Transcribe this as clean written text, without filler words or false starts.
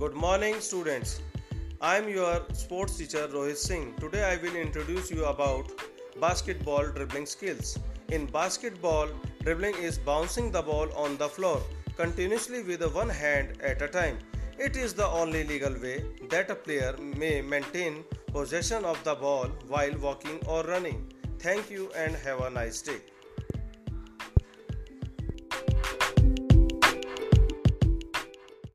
Good morning students, I am your sports teacher Rohit Singh. Today I will introduce you about basketball dribbling skills. In basketball, dribbling is bouncing the ball on the floor continuously with one hand at a time. It is the only legal way that a player may maintain possession of the ball while walking or running. Thank you and have a nice day.